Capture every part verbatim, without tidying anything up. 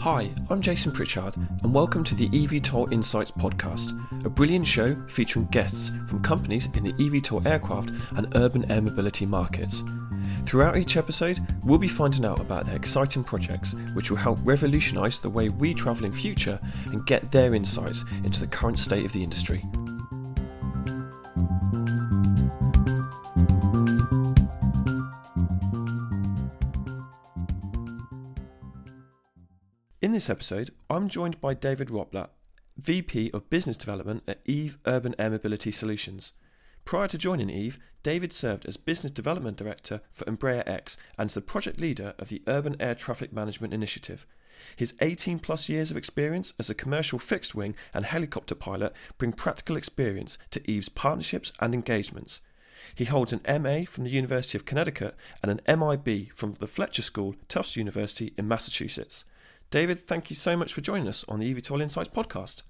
Hi, I'm Jason Pritchard and welcome to the eVTOL Insights podcast, a brilliant show featuring guests from companies in the eVTOL aircraft and urban air mobility markets. Throughout each episode, we'll be finding out about their exciting projects which will help revolutionise the way we travel in future and get their insights into the current state of the industry. In this episode, I'm joined by David Rottblatt, V P of Business Development at EVE Urban Air Mobility Solutions. Prior to joining EVE, David served as Business Development Director for Embraer X and is the project leader of the Urban Air Traffic Management Initiative. His eighteen plus years of experience as a commercial fixed-wing and helicopter pilot bring practical experience to EVE's partnerships and engagements. He holds an M A from the University of Connecticut and an M I B from the Fletcher School, Tufts University in Massachusetts. David, thank you so much for joining us on the eVTOL Insights podcast.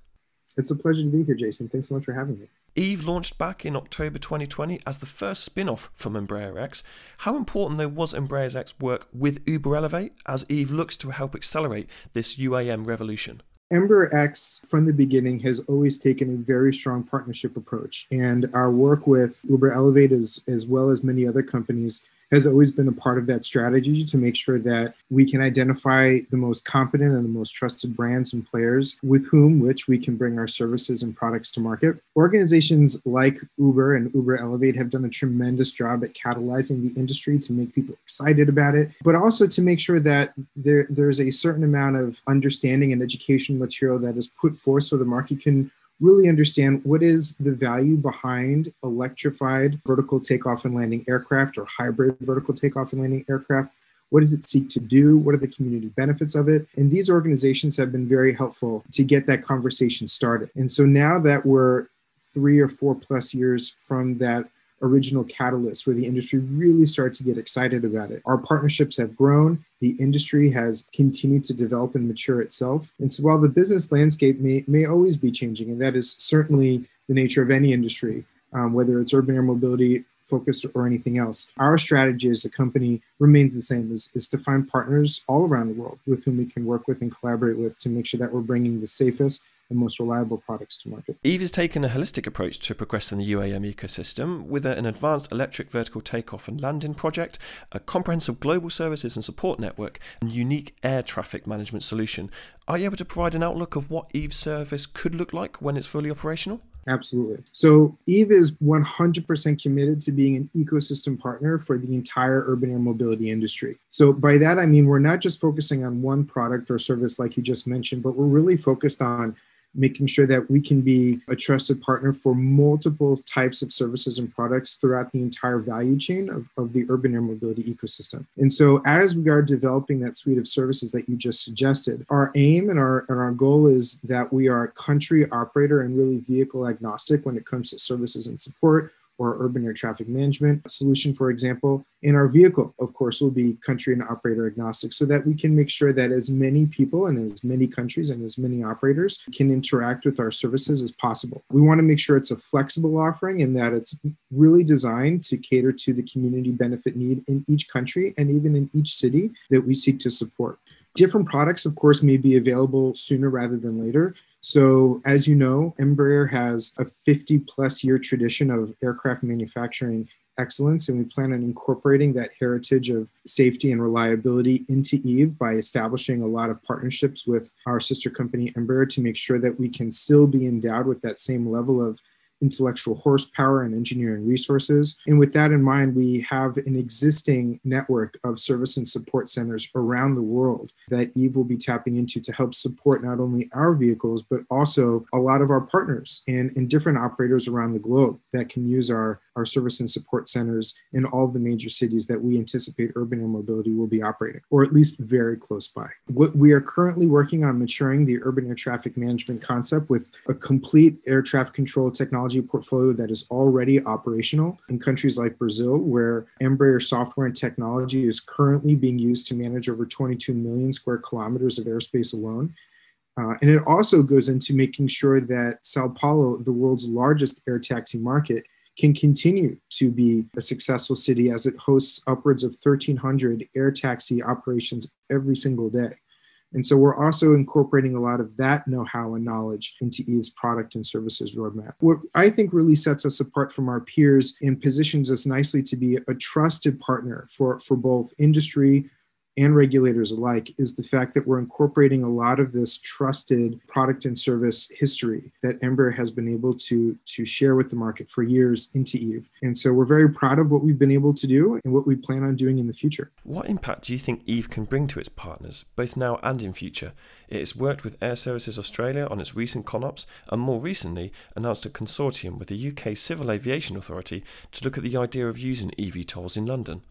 It's a pleasure to be here, Jason. Thanks so much for having me. EVE launched back in October twenty twenty as the first spin-off from Embraer X. How important, though, was Embraer X work with Uber Elevate as EVE looks to help accelerate this U A M revolution? Embraer X, from the beginning, has always taken a very strong partnership approach. And our work with Uber Elevate, as, as well as many other companies, has always been a part of that strategy to make sure that we can identify the most competent and the most trusted brands and players with whom which we can bring our services and products to market. Organizations like Uber and Uber Elevate have done a tremendous job at catalyzing the industry to make people excited about it, but also to make sure that there, there's a certain amount of understanding and education material that is put forth so the market can really understand what is the value behind electrified vertical takeoff and landing aircraft or hybrid vertical takeoff and landing aircraft. What does it seek to do? What are the community benefits of it? And these organizations have been very helpful to get that conversation started. And so now that we're three or four plus years from that original catalyst where the industry really started to get excited about it, our partnerships have grown. The industry has continued to develop and mature itself. And so while the business landscape may, may always be changing, and that is certainly the nature of any industry, um, whether it's urban air mobility focused or anything else, our strategy as a company remains the same, is, is to find partners all around the world with whom we can work with and collaborate with to make sure that we're bringing the safest and most reliable products to market. EVE has taken a holistic approach to progressing the U A M ecosystem with an advanced electric vertical takeoff and landing project, a comprehensive global services and support network, and unique air traffic management solution. Are you able to provide an outlook of what EVE's service could look like when it's fully operational? Absolutely. So EVE is one hundred percent committed to being an ecosystem partner for the entire urban air mobility industry. So by that, I mean, we're not just focusing on one product or service like you just mentioned, but we're really focused on making sure that we can be a trusted partner for multiple types of services and products throughout the entire value chain of, of the urban air mobility ecosystem. And so as we are developing that suite of services that you just suggested, our aim and our, and our goal is that we are country operator and really vehicle agnostic when it comes to services and support, or urban air traffic management solution, for example. In our vehicle, of course, will be country and operator agnostic so that we can make sure that as many people and as many countries and as many operators can interact with our services as possible. We want to make sure it's a flexible offering and that it's really designed to cater to the community benefit need in each country and even in each city that we seek to support. Different products, of course, may be available sooner rather than later. So as you know, Embraer has a fifty plus year tradition of aircraft manufacturing excellence, and we plan on incorporating that heritage of safety and reliability into EVE by establishing a lot of partnerships with our sister company Embraer to make sure that we can still be endowed with that same level of intellectual horsepower and engineering resources. And with that in mind, we have an existing network of service and support centers around the world that EVE will be tapping into to help support not only our vehicles, but also a lot of our partners and, and different operators around the globe that can use our, our service and support centers in all of the major cities that we anticipate urban air mobility will be operating, or at least very close by. What we are currently working on maturing the urban air traffic management concept with a complete air traffic control technology portfolio that is already operational in countries like Brazil, where Embraer software and technology is currently being used to manage over twenty-two million square kilometers of airspace alone. Uh, and it also goes into making sure that Sao Paulo, the world's largest air taxi market, can continue to be a successful city as it hosts upwards of thirteen hundred air taxi operations every single day. And so we're also incorporating a lot of that know-how and knowledge into EVE's product and services roadmap. What I think really sets us apart from our peers and positions us nicely to be a trusted partner for, for both industry and regulators alike is the fact that we're incorporating a lot of this trusted product and service history that Embraer has been able to, to share with the market for years into EVE. And so we're very proud of what we've been able to do and what we plan on doing in the future. What impact do you think EVE can bring to its partners, both now and in future? It has worked with Airservices Australia on its recent CONOPS and more recently announced a consortium with the U K Civil Aviation Authority to look at the idea of using eVTOLs in London.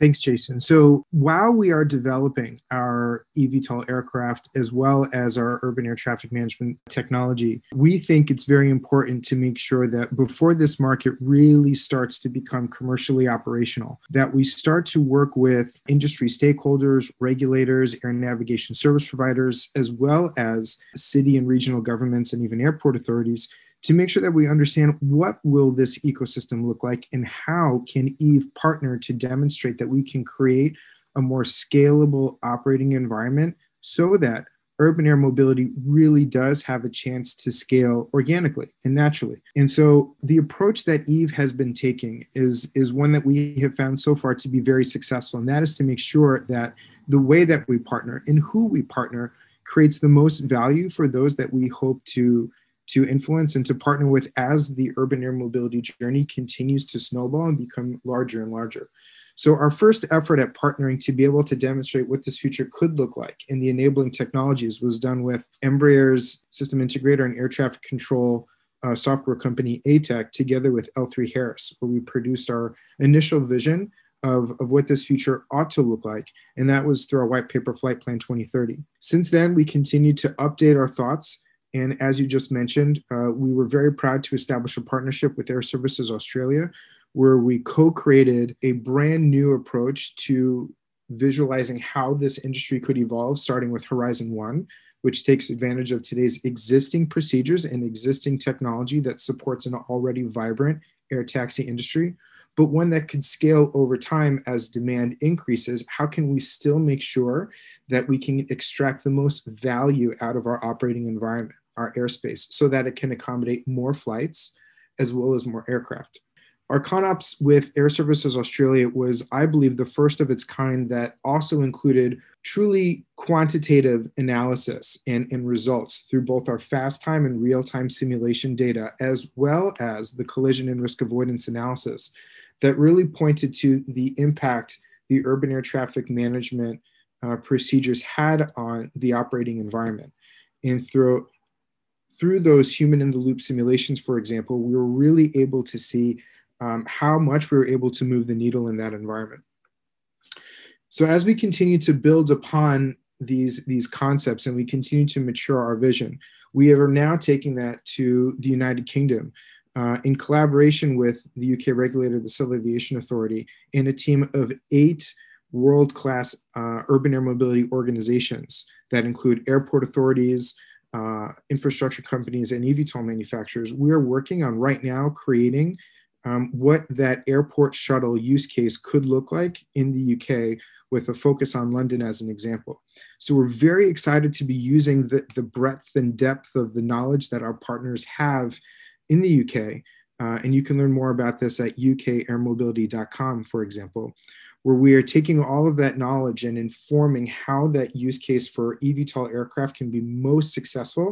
Thanks, Jason. So while we are developing our eVTOL aircraft, as well as our urban air traffic management technology, we think it's very important to make sure that before this market really starts to become commercially operational, that we start to work with industry stakeholders, regulators, air navigation service providers, as well as city and regional governments and even airport authorities to make sure that we understand what will this ecosystem look like and how can EVE partner to demonstrate that we can create a more scalable operating environment so that urban air mobility really does have a chance to scale organically and naturally. And so the approach that EVE has been taking is, is one that we have found so far to be very successful, and that is to make sure that the way that we partner and who we partner creates the most value for those that we hope to to influence and to partner with as the urban air mobility journey continues to snowball and become larger and larger. So our first effort at partnering to be able to demonstrate what this future could look like in the enabling technologies was done with Embraer's system integrator and air traffic control uh, software company A T E C together with L three Harris, where we produced our initial vision Of, of what this future ought to look like. And that was through our white paper Flight Plan twenty thirty. Since then, we continue to update our thoughts. And as you just mentioned, uh, we were very proud to establish a partnership with Airservices Australia, where we co-created a brand new approach to visualizing how this industry could evolve, starting with Horizon One, which takes advantage of today's existing procedures and existing technology that supports an already vibrant air taxi industry, but one that could scale over time as demand increases. How can we still make sure that we can extract the most value out of our operating environment, our airspace, so that it can accommodate more flights as well as more aircraft? Our CONOPS with Airservices Australia was, I believe, the first of its kind that also included truly quantitative analysis and, and results through both our fast time and real-time simulation data, as well as the collision and risk avoidance analysis that really pointed to the impact the urban air traffic management uh, procedures had on the operating environment. And through, through those human-in-the-loop simulations, for example, we were really able to see Um, how much we were able to move the needle in that environment. So as we continue to build upon these, these concepts and we continue to mature our vision, we are now taking that to the United Kingdom uh, in collaboration with the U K regulator, the Civil Aviation Authority, and a team of eight world-class uh, urban air mobility organizations that include airport authorities, uh, infrastructure companies, and eVTOL manufacturers. We are working on right now creating Um, what that airport shuttle use case could look like in the U K with a focus on London as an example. So we're very excited to be using the, the breadth and depth of the knowledge that our partners have in the U K. Uh, and you can learn more about this at u k air mobility dot com, for example, where we are taking all of that knowledge and informing how that use case for eVTOL aircraft can be most successful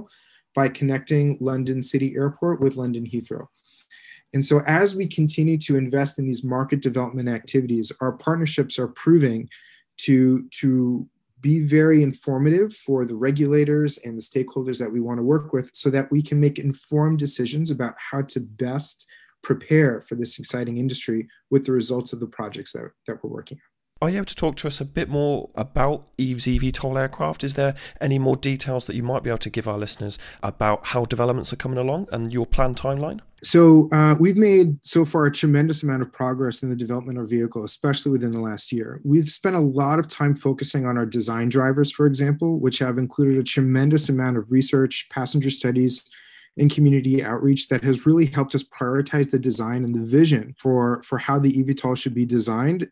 by connecting London City Airport with London Heathrow. And so as we continue to invest in these market development activities, our partnerships are proving to, to be very informative for the regulators and the stakeholders that we want to work with so that we can make informed decisions about how to best prepare for this exciting industry with the results of the projects that, that we're working on. Are you able to talk to us a bit more about EVE's eVTOL aircraft? Is there any more details that you might be able to give our listeners about how developments are coming along and your planned timeline? So uh, we've made so far a tremendous amount of progress in the development of our vehicle, especially within the last year. We've spent a lot of time focusing on our design drivers, for example, which have included a tremendous amount of research, passenger studies, and community outreach that has really helped us prioritize the design and the vision for, for how the eVTOL should be designed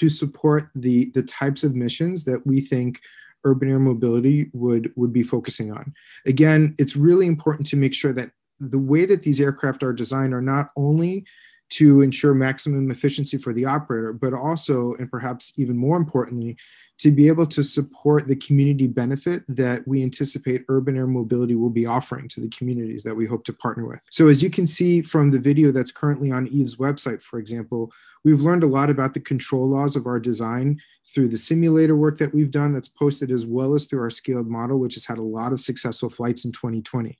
to support the, the types of missions that we think Urban Air Mobility would, would be focusing on. Again, it's really important to make sure that the way that these aircraft are designed are not only to ensure maximum efficiency for the operator, but also, and perhaps even more importantly, to be able to support the community benefit that we anticipate Urban Air Mobility will be offering to the communities that we hope to partner with. So as you can see from the video that's currently on EVE's website, for example, we've learned a lot about the control laws of our design through the simulator work that we've done that's posted, as well as through our scaled model, which has had a lot of successful flights in twenty twenty.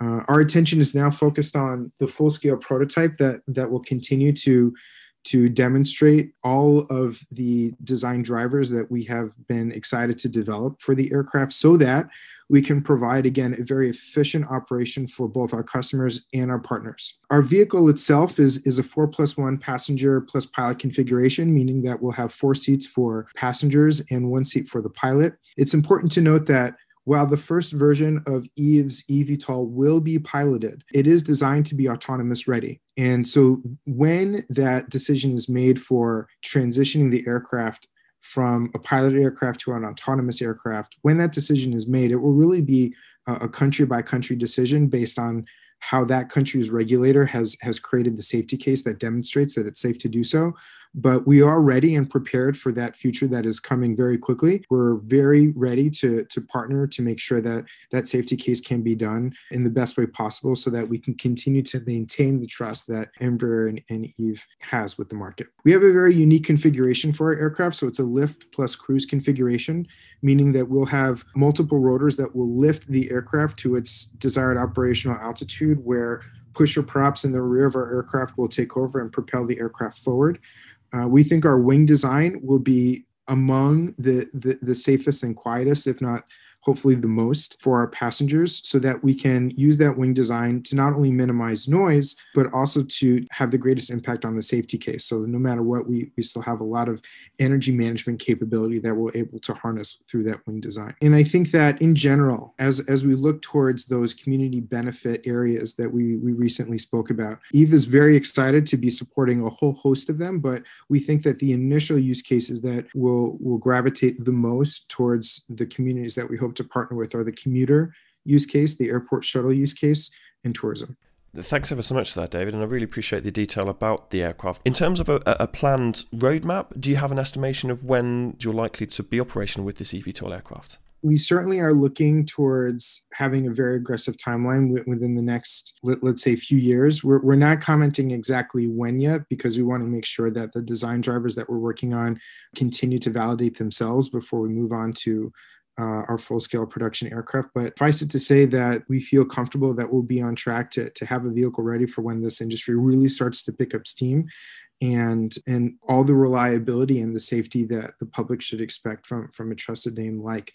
Uh, our attention is now focused on the full-scale prototype that, that will continue to, to demonstrate all of the design drivers that we have been excited to develop for the aircraft, so that we can provide, again, a very efficient operation for both our customers and our partners. Our vehicle itself is, is a four plus one passenger plus pilot configuration, meaning that we'll have four seats for passengers and one seat for the pilot. It's important to note that while the first version of EVE's eVTOL will be piloted, it is designed to be autonomous ready. And so when that decision is made for transitioning the aircraft from a piloted aircraft to an autonomous aircraft, when that decision is made, it will really be a country by country decision based on how that country's regulator has, has created the safety case that demonstrates that it's safe to do so. But we are ready and prepared for that future that is coming very quickly. We're very ready to, to partner to make sure that that safety case can be done in the best way possible, so that we can continue to maintain the trust that Embraer and, and EVE has with the market. We have a very unique configuration for our aircraft. So it's a lift plus cruise configuration, meaning that we'll have multiple rotors that will lift the aircraft to its desired operational altitude, where pusher props in the rear of our aircraft will take over and propel the aircraft forward. Uh, we think our wing design will be among the, the, the safest and quietest, if not hopefully the most, for our passengers, so that we can use that wing design to not only minimize noise, but also to have the greatest impact on the safety case. So no matter what, we, we still have a lot of energy management capability that we're able to harness through that wing design. And I think that in general, as, as we look towards those community benefit areas that we, we recently spoke about, EVE is very excited to be supporting a whole host of them, but we think that the initial use cases that will, will gravitate the most towards the communities that we hope to partner with are the commuter use case, the airport shuttle use case, and tourism. Thanks ever so much for that, David, and I really appreciate the detail about the aircraft. In terms of a, a planned roadmap, do you have an estimation of when you're likely to be operational with this eVTOL aircraft? We certainly are looking towards having a very aggressive timeline within the next, let's say, few years. We're, we're not commenting exactly when yet, because we want to make sure that the design drivers that we're working on continue to validate themselves before we move on to Uh, our full-scale production aircraft. But suffice it to say that we feel comfortable that we'll be on track to, to have a vehicle ready for when this industry really starts to pick up steam, and and all the reliability and the safety that the public should expect from, from a trusted name like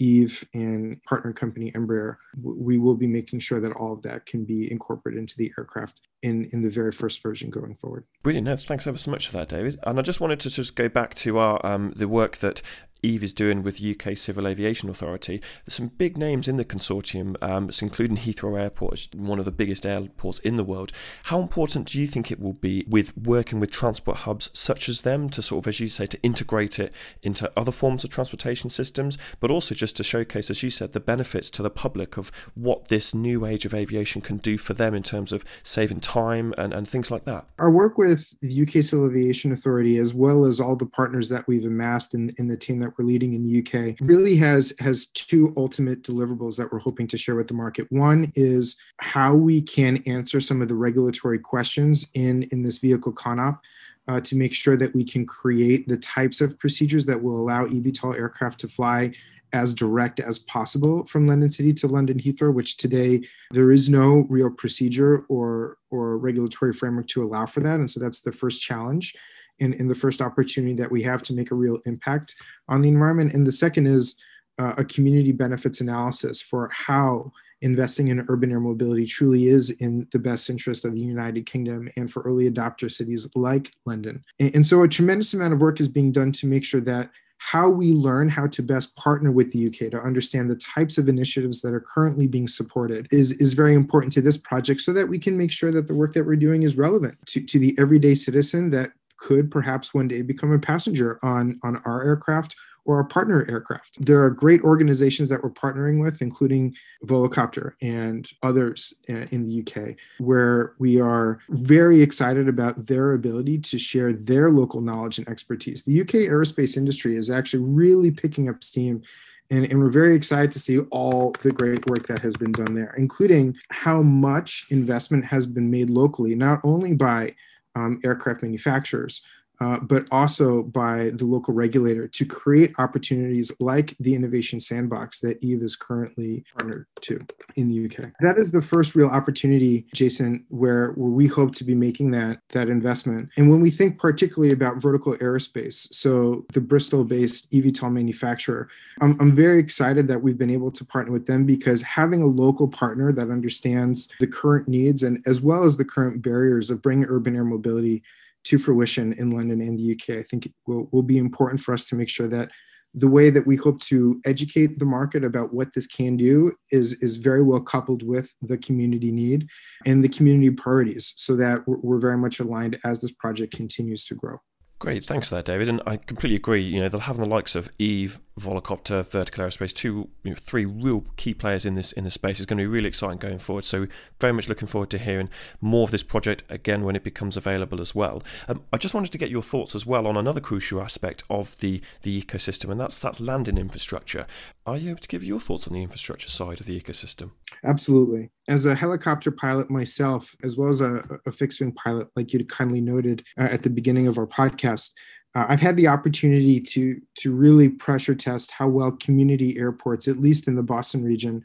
EVE and partner company Embraer. We will be making sure that all of that can be incorporated into the aircraft in, in the very first version going forward. Brilliant. Thanks ever so much for that, David. And I just wanted to just go back to our um, the work that EVE is doing with U K Civil Aviation Authority. There's some big names in the consortium, um, it's including Heathrow Airport, one of the biggest airports in the world. How important do you think it will be with working with transport hubs such as them to sort of, as you say, to integrate it into other forms of transportation systems, but also just to showcase, as you said, the benefits to the public of what this new age of aviation can do for them in terms of saving time and, and things like that? Our work with the U K Civil Aviation Authority, as well as all the partners that we've amassed in, in the team that we're leading in the U K, really has has two ultimate deliverables that we're hoping to share with the market. One is how we can answer some of the regulatory questions in, in this vehicle CONOP uh, to make sure that we can create the types of procedures that will allow eVTOL aircraft to fly as direct as possible from London City to London Heathrow, which today there is no real procedure or, or regulatory framework to allow for that. And so that's the first challenge. In, in the first opportunity that we have to make a real impact on the environment. And the second is uh, a community benefits analysis for how investing in urban air mobility truly is in the best interest of the United Kingdom and for early adopter cities like London. And, and so a tremendous amount of work is being done to make sure that how we learn how to best partner with the U K to understand the types of initiatives that are currently being supported is, is very important to this project, so that we can make sure that the work that we're doing is relevant to, to the everyday citizen that could perhaps one day become a passenger on, on our aircraft or our partner aircraft. There are great organizations that we're partnering with, including Volocopter and others in the U K, where we are very excited about their ability to share their local knowledge and expertise. The U K aerospace industry is actually really picking up steam, and, and we're very excited to see all the great work that has been done there, including how much investment has been made locally, not only by um, aircraft manufacturers, Uh, but also by the local regulator to create opportunities like the Innovation Sandbox that EVE is currently partnered to in the U K. That is the first real opportunity, Jason, where, where we hope to be making that, that investment. And when we think particularly about vertical aerospace, so the Bristol-based eVTOL manufacturer, I'm, I'm very excited that we've been able to partner with them, because having a local partner that understands the current needs and as well as the current barriers of bringing urban air mobility to fruition in London and the U K, I think it will, will be important for us to make sure that the way that we hope to educate the market about what this can do is, is very well coupled with the community need and the community priorities, so that we're very much aligned as this project continues to grow. Great, thanks for that, David. And I completely agree. You know, they'll have the likes of EVE, Volocopter, Vertical Aerospace, two, you know, three real key players in this in this space. It's going to be really exciting going forward. So very much looking forward to hearing more of this project again when it becomes available as well. Um, I just wanted to get your thoughts as well on another crucial aspect of the the ecosystem, and that's that's landing infrastructure. Are you able to give your thoughts on the infrastructure side of the ecosystem? Absolutely. As a helicopter pilot myself, as well as a, a fixed-wing pilot, like you kindly noted uh, at the beginning of our podcast, uh, I've had the opportunity to, to really pressure test how well community airports, at least in the Boston region,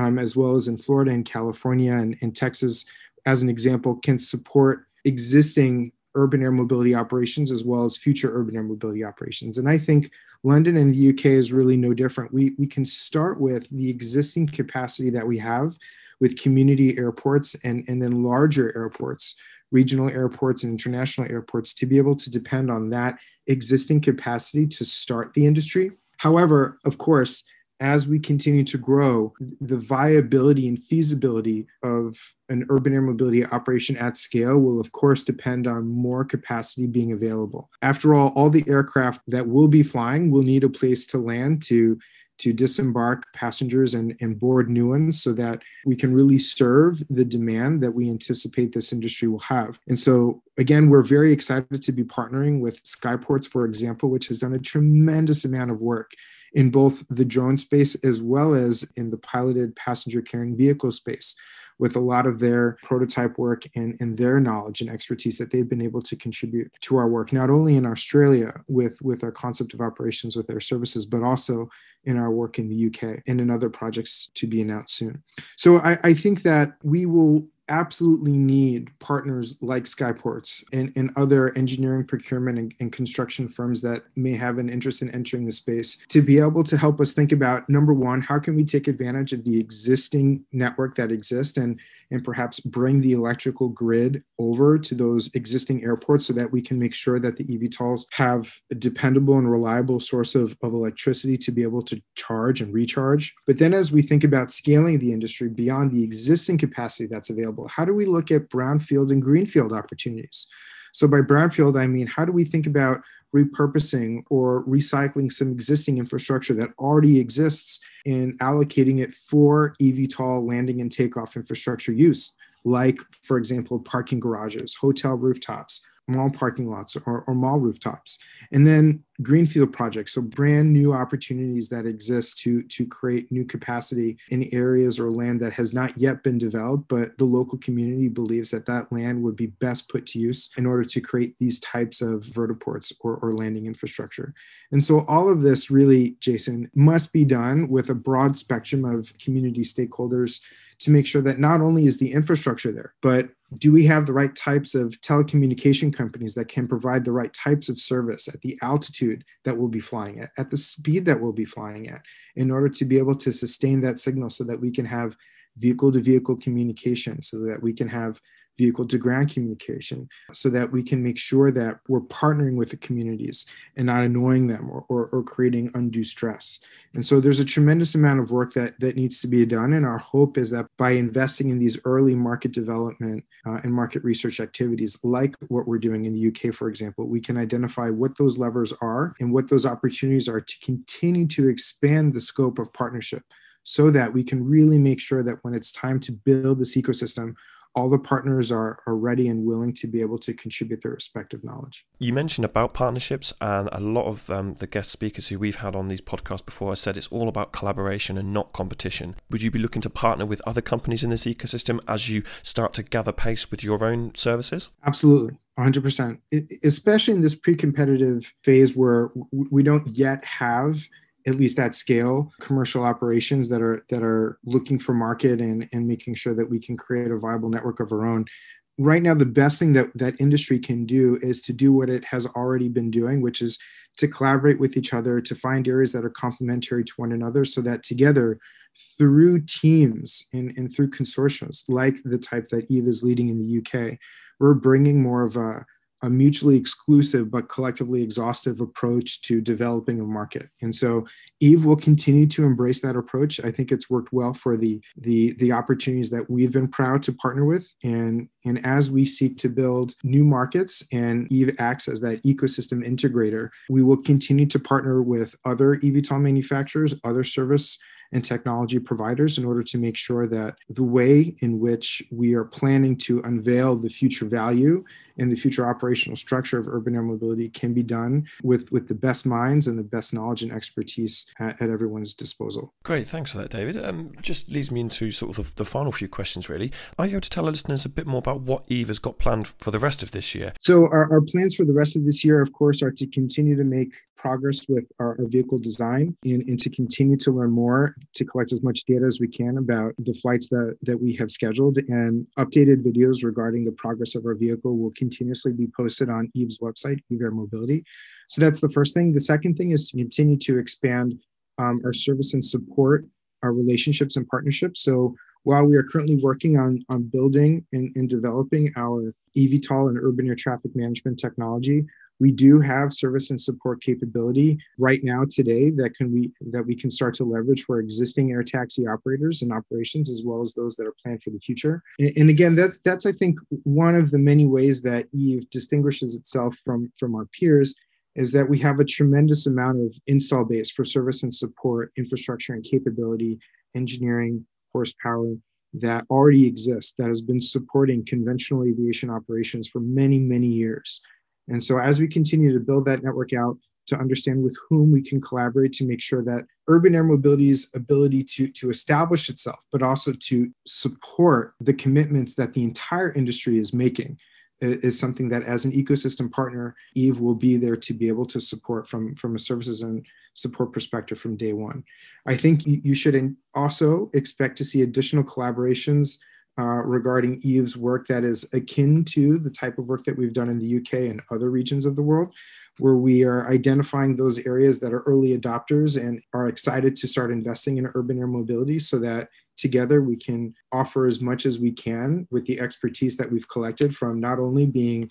um, as well as in Florida and California and, and Texas, as an example, can support existing urban air mobility operations as well as future urban air mobility operations. And I think London and the U K is really no different. We, we can start with the existing capacity that we have with community airports and, and then larger airports, regional airports and international airports, to be able to depend on that existing capacity to start the industry. However, of course, as we continue to grow, the viability and feasibility of an urban air mobility operation at scale will, of course, depend on more capacity being available. After all, all the aircraft that will be flying will need a place to land to to disembark passengers and, and board new ones, so that we can really serve the demand that we anticipate this industry will have. And so, again, we're very excited to be partnering with Skyports, for example, which has done a tremendous amount of work in both the drone space as well as in the piloted passenger carrying vehicle space, with a lot of their prototype work and, and their knowledge and expertise that they've been able to contribute to our work, not only in Australia with, with our concept of operations with Airservices, but also in our work in the U K and in other projects to be announced soon. So I, I think that we will absolutely need partners like Skyports and, and other engineering, procurement, and, and construction firms that may have an interest in entering the space to be able to help us think about, number one, how can we take advantage of the existing network that exists and, and perhaps bring the electrical grid over to those existing airports, so that we can make sure that the eVTOLs have a dependable and reliable source of, of electricity to be able to charge and recharge. But then as we think about scaling the industry beyond the existing capacity that's available, how do we look at brownfield and greenfield opportunities? So by brownfield, I mean, how do we think about repurposing or recycling some existing infrastructure that already exists and allocating it for eVTOL landing and takeoff infrastructure use, like, for example, parking garages, hotel rooftops, mall parking lots, or, or mall rooftops. And then greenfield projects, so brand new opportunities that exist to, to create new capacity in areas or land that has not yet been developed, but the local community believes that that land would be best put to use in order to create these types of vertiports or, or landing infrastructure. And so all of this really, Jason, must be done with a broad spectrum of community stakeholders to make sure that not only is the infrastructure there, but do we have the right types of telecommunication companies that can provide the right types of service at the altitude that we'll be flying at, at the speed that we'll be flying at, in order to be able to sustain that signal so that we can have vehicle-to-vehicle communication, so that we can have vehicle-to-ground communication so that we can make sure that we're partnering with the communities and not annoying them or, or, or creating undue stress. And so there's a tremendous amount of work that, that needs to be done. And our hope is that by investing in these early market development uh, and market research activities, like what we're doing in the U K, for example, we can identify what those levers are and what those opportunities are to continue to expand the scope of partnership so that we can really make sure that when it's time to build this ecosystem, all the partners are, are ready and willing to be able to contribute their respective knowledge. You mentioned about partnerships, and a lot of um, the guest speakers who we've had on these podcasts before have said it's all about collaboration and not competition. Would you be looking to partner with other companies in this ecosystem as you start to gather pace with your own services? Absolutely. one hundred percent. Especially in this pre-competitive phase where we don't yet have, at least at scale, commercial operations that are that are looking for market and, and making sure that we can create a viable network of our own. Right now, the best thing that, that industry can do is to do what it has already been doing, which is to collaborate with each other, to find areas that are complementary to one another so that together, through teams and, and through consortiums like the type that EVE is leading in the U K, we're bringing more of a a mutually exclusive but collectively exhaustive approach to developing a market. And so EVE will continue to embrace that approach. I think it's worked well for the the, the opportunities that we've been proud to partner with. And, and as we seek to build new markets and EVE acts as that ecosystem integrator, we will continue to partner with other eVTOL manufacturers, other service and technology providers in order to make sure that the way in which we are planning to unveil the future value and the future operational structure of urban air mobility can be done with, with the best minds and the best knowledge and expertise at, at everyone's disposal. Great, thanks for that, David. Um, just leads me into sort of the, the final few questions, really. Are you able to tell our listeners a bit more about what EVE has got planned for the rest of this year? So our, our plans for the rest of this year, of course, are to continue to make progress with our, our vehicle design and, and to continue to learn more, to collect as much data as we can about the flights that, that we have scheduled, and updated videos regarding the progress of our vehicle will continuously be posted on EVE's website, EVE Air Mobility. So that's the first thing. The second thing is to continue to expand um, our service and support, our relationships and partnerships. So while we are currently working on, on building and, and developing our eVTOL and urban air traffic management technology, we do have service and support capability right now today that can we that we can start to leverage for existing air taxi operators and operations, as well as those that are planned for the future. And, and again, that's that's I think one of the many ways that EVE distinguishes itself from, from our peers, is that we have a tremendous amount of install base for service and support, infrastructure and capability, engineering, horsepower, that already exists, that has been supporting conventional aviation operations for many, many years. And so as we continue to build that network out, to understand with whom we can collaborate to make sure that urban air mobility's ability to, to establish itself, but also to support the commitments that the entire industry is making, is something that as an ecosystem partner, EVE will be there to be able to support from, from a services and support perspective from day one. I think you should also expect to see additional collaborations Uh, regarding EVE's work that is akin to the type of work that we've done in the U K and other regions of the world, where we are identifying those areas that are early adopters and are excited to start investing in urban air mobility so that together we can offer as much as we can with the expertise that we've collected from not only being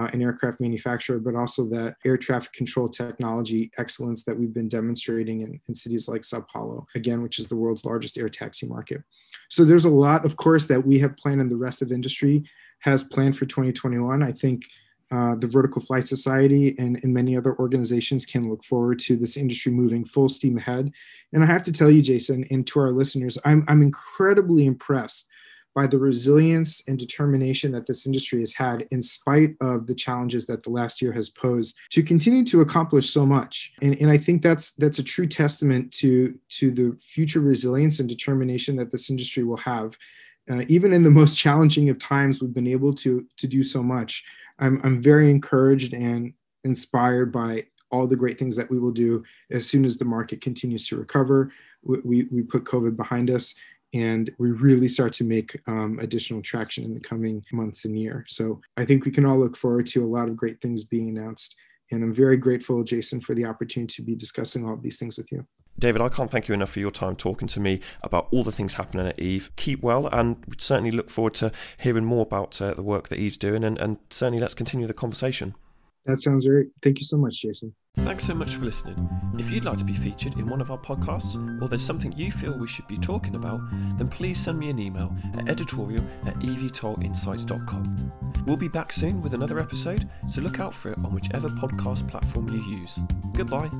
Uh, an aircraft manufacturer, but also that air traffic control technology excellence that we've been demonstrating in, in cities like Sao Paulo, again, which is the world's largest air taxi market. So there's a lot, of course, that we have planned and the rest of industry has planned for twenty twenty-one. I think uh, the Vertical Flight Society and, and many other organizations can look forward to this industry moving full steam ahead. And I have to tell you, Jason, and to our listeners, I'm, I'm incredibly impressed by the resilience and determination that this industry has had in spite of the challenges that the last year has posed to continue to accomplish so much. And, and I think that's that's a true testament to, to the future resilience and determination that this industry will have. Uh, even in the most challenging of times, we've been able to, to do so much. I'm, I'm very encouraged and inspired by all the great things that we will do as soon as the market continues to recover. We, we, we put COVID behind us, and we really start to make um, additional traction in the coming months and year. So I think we can all look forward to a lot of great things being announced And I'm very grateful, Jason, for the opportunity to be discussing all of these things with you. David, I can't thank you enough for your time talking to me about all the things happening at EVE. Keep well, and we certainly look forward to hearing more about uh, the work that EVE's doing, and, and certainly let's continue the conversation. That sounds great. Thank you so much, Jason. Thanks so much for listening. If you'd like to be featured in one of our podcasts, or there's something you feel we should be talking about, then please send me an email at editorial at e v tol insights dot com. We'll be back soon with another episode, so look out for it on whichever podcast platform you use. Goodbye.